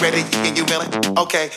ready, get your belly, okay.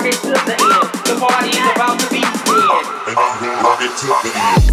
rock it to the end. The party is about to be spent. And I'm gonna rock it to the end.